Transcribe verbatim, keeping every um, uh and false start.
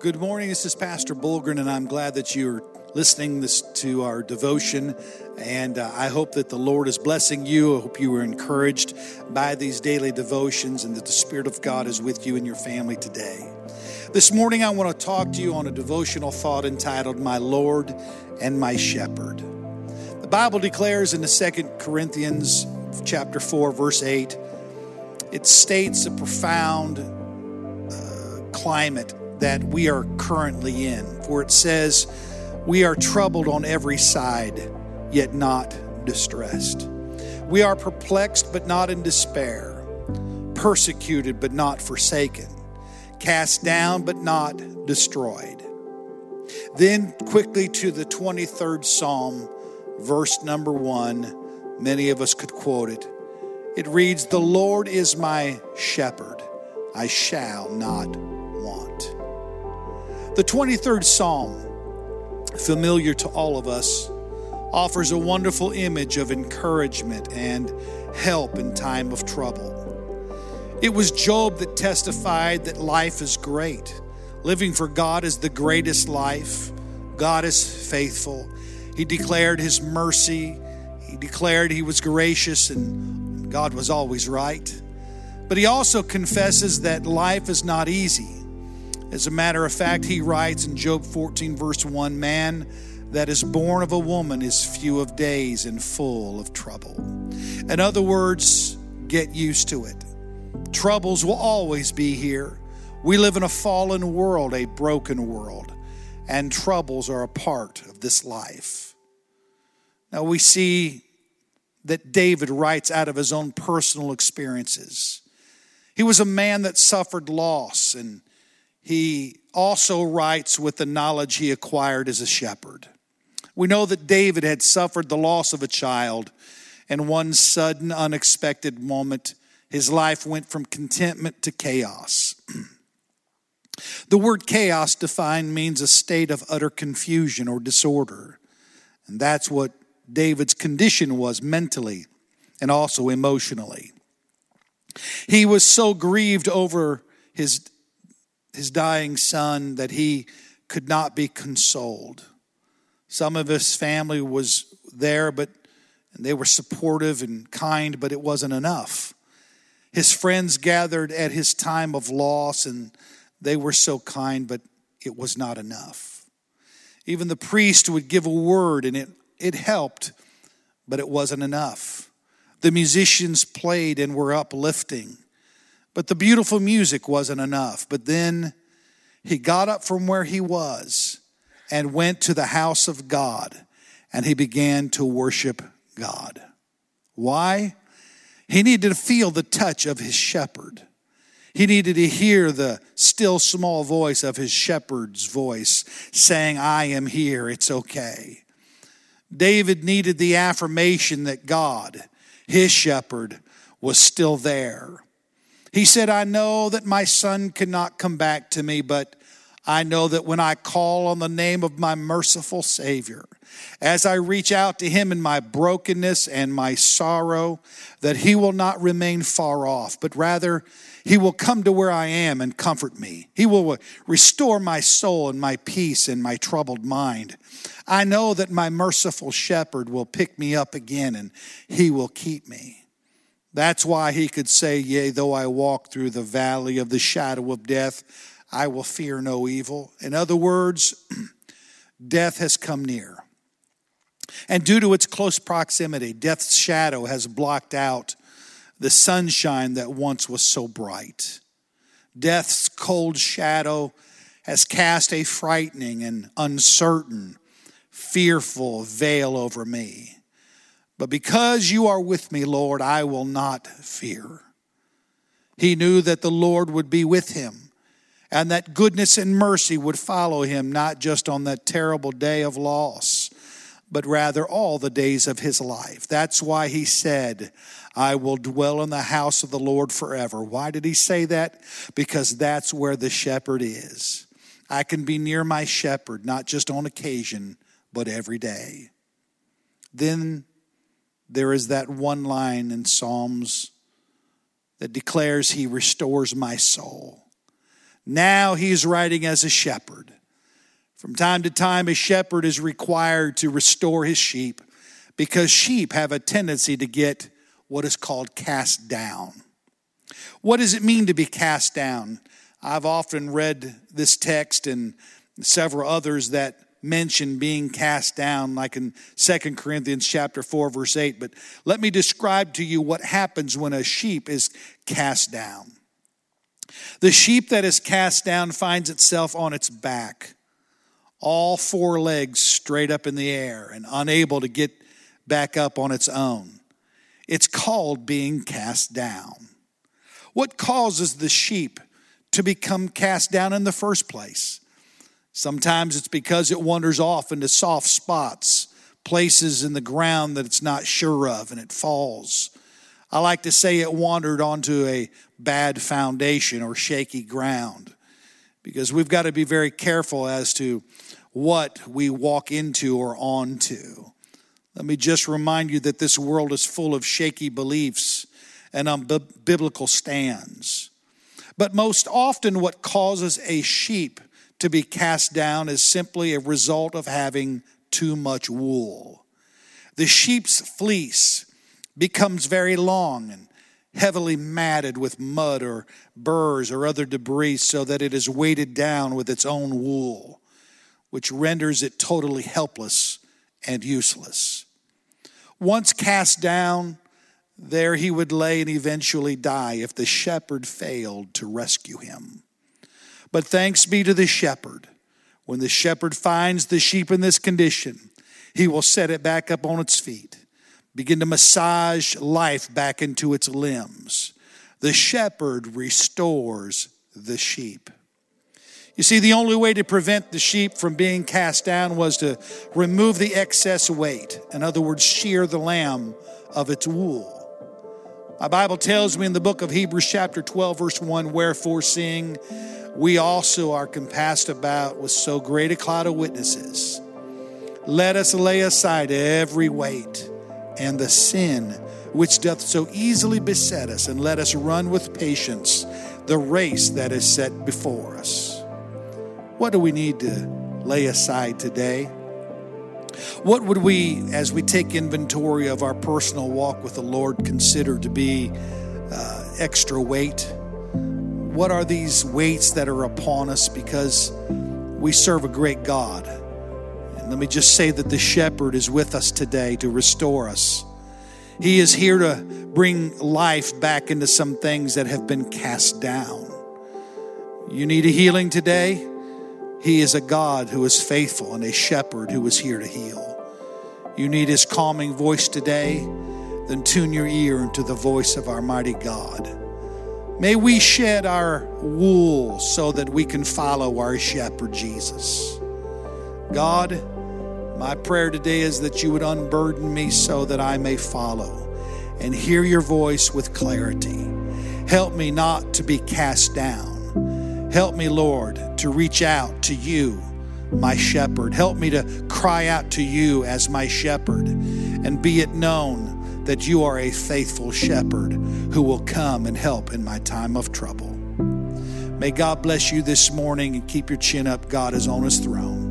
Good morning, this is Pastor Bulgren, and I'm glad that you're listening this to our devotion, and uh, I hope that the Lord is blessing you. I hope you were encouraged by these daily devotions and that the Spirit of God is with you and your family today. This morning, I want to talk to you on a devotional thought entitled, My Lord and My Shepherd. The Bible declares in the Second Corinthians chapter four, verse eight, it states a profound uh, climate that we are currently in. For it says, we are troubled on every side, yet not distressed. We are perplexed, but not in despair. Persecuted, but not forsaken. Cast down, but not destroyed. Then quickly to the twenty-third Psalm, verse number one, many of us could quote it. It reads, the Lord is my shepherd, I shall not want. The twenty-third Psalm, familiar to all of us, offers a wonderful image of encouragement and help in time of trouble. It was Job that testified that life is great. Living for God is the greatest life. God is faithful. He declared his mercy. He declared he was gracious and God was always right. But he also confesses that life is not easy. As a matter of fact, he writes in Job fourteen, verse one, man that is born of a woman is few of days and full of trouble. In other words, get used to it. Troubles will always be here. We live in a fallen world, a broken world, and troubles are a part of this life. Now we see that David writes out of his own personal experiences. He was a man that suffered loss, and he also writes with the knowledge he acquired as a shepherd. We know that David had suffered the loss of a child, and one sudden, unexpected moment, his life went from contentment to chaos. The word chaos defined means a state of utter confusion or disorder. And that's what David's condition was mentally and also emotionally. He was so grieved over his his dying son that he could not be consoled. Some of his family was there, but and they were supportive and kind, but it wasn't enough. His friends gathered at his time of loss, and they were so kind, but it was not enough. Even the priest would give a word, and it, it helped, but it wasn't enough. The musicians played and were uplifting. But the beautiful music wasn't enough. But then he got up from where he was and went to the house of God, and he began to worship God. Why? He needed to feel the touch of his shepherd. He needed to hear the still small voice of his shepherd's voice saying, I am here, it's okay. David needed the affirmation that God, his shepherd, was still there. He said, I know that my son cannot come back to me, but I know that when I call on the name of my merciful Savior, as I reach out to him in my brokenness and my sorrow, that he will not remain far off, but rather he will come to where I am and comfort me. He will restore my soul and my peace and my troubled mind. I know that my merciful shepherd will pick me up again and he will keep me. That's why he could say, yea, though I walk through the valley of the shadow of death, I will fear no evil. In other words, death has come near. And due to its close proximity, death's shadow has blocked out the sunshine that once was so bright. Death's cold shadow has cast a frightening and uncertain, fearful veil over me. But because you are with me, Lord, I will not fear. He knew that the Lord would be with him and that goodness and mercy would follow him, not just on that terrible day of loss, but rather all the days of his life. That's why he said, I will dwell in the house of the Lord forever. Why did he say that? Because that's where the shepherd is. I can be near my shepherd, not just on occasion, but every day. Then there is that one line in Psalms that declares he restores my soul. Now he's writing as a shepherd. From time to time, a shepherd is required to restore his sheep because sheep have a tendency to get what is called cast down. What does it mean to be cast down? I've often read this text and several others that mention being cast down, like in Second Corinthians chapter four, verse eight. But let me describe to you what happens when a sheep is cast down. The sheep that is cast down finds itself on its back, all four legs straight up in the air and unable to get back up on its own. It's called being cast down. What causes the sheep to become cast down in the first place? Sometimes it's because it wanders off into soft spots, places in the ground that it's not sure of, and it falls. I like to say it wandered onto a bad foundation or shaky ground, because we've got to be very careful as to what we walk into or onto. Let me just remind you that this world is full of shaky beliefs and unbiblical stands. But most often what causes a sheep to be cast down is simply a result of having too much wool. The sheep's fleece becomes very long and heavily matted with mud or burrs or other debris so that it is weighted down with its own wool, which renders it totally helpless and useless. Once cast down, there he would lay and eventually die if the shepherd failed to rescue him. But thanks be to the shepherd. When the shepherd finds the sheep in this condition, he will set it back up on its feet, begin to massage life back into its limbs. The shepherd restores the sheep. You see, the only way to prevent the sheep from being cast down was to remove the excess weight. In other words, shear the lamb of its wool. My Bible tells me in the book of Hebrews chapter twelve, verse one, wherefore seeing we also are compassed about with so great a cloud of witnesses, let us lay aside every weight and the sin which doth so easily beset us, and let us run with patience the race that is set before us. What do we need to lay aside today? What would we, as we take inventory of our personal walk with the Lord, consider to be uh, extra weight? What are these weights that are upon us? Because we serve a great God. And let me just say that the shepherd is with us today to restore us. He is here to bring life back into some things that have been cast down. You need a healing today? He is a God who is faithful and a shepherd who is here to heal. You need his calming voice today? Then tune your ear into the voice of our mighty God. May we shed our wool so that we can follow our shepherd Jesus. God, my prayer today is that you would unburden me so that I may follow and hear your voice with clarity. Help me not to be cast down. Help me, Lord, to reach out to you, my shepherd. Help me to cry out to you as my shepherd, and be it known that you are a faithful shepherd who will come and help in my time of trouble. May God bless you this morning and keep your chin up. God is on his throne.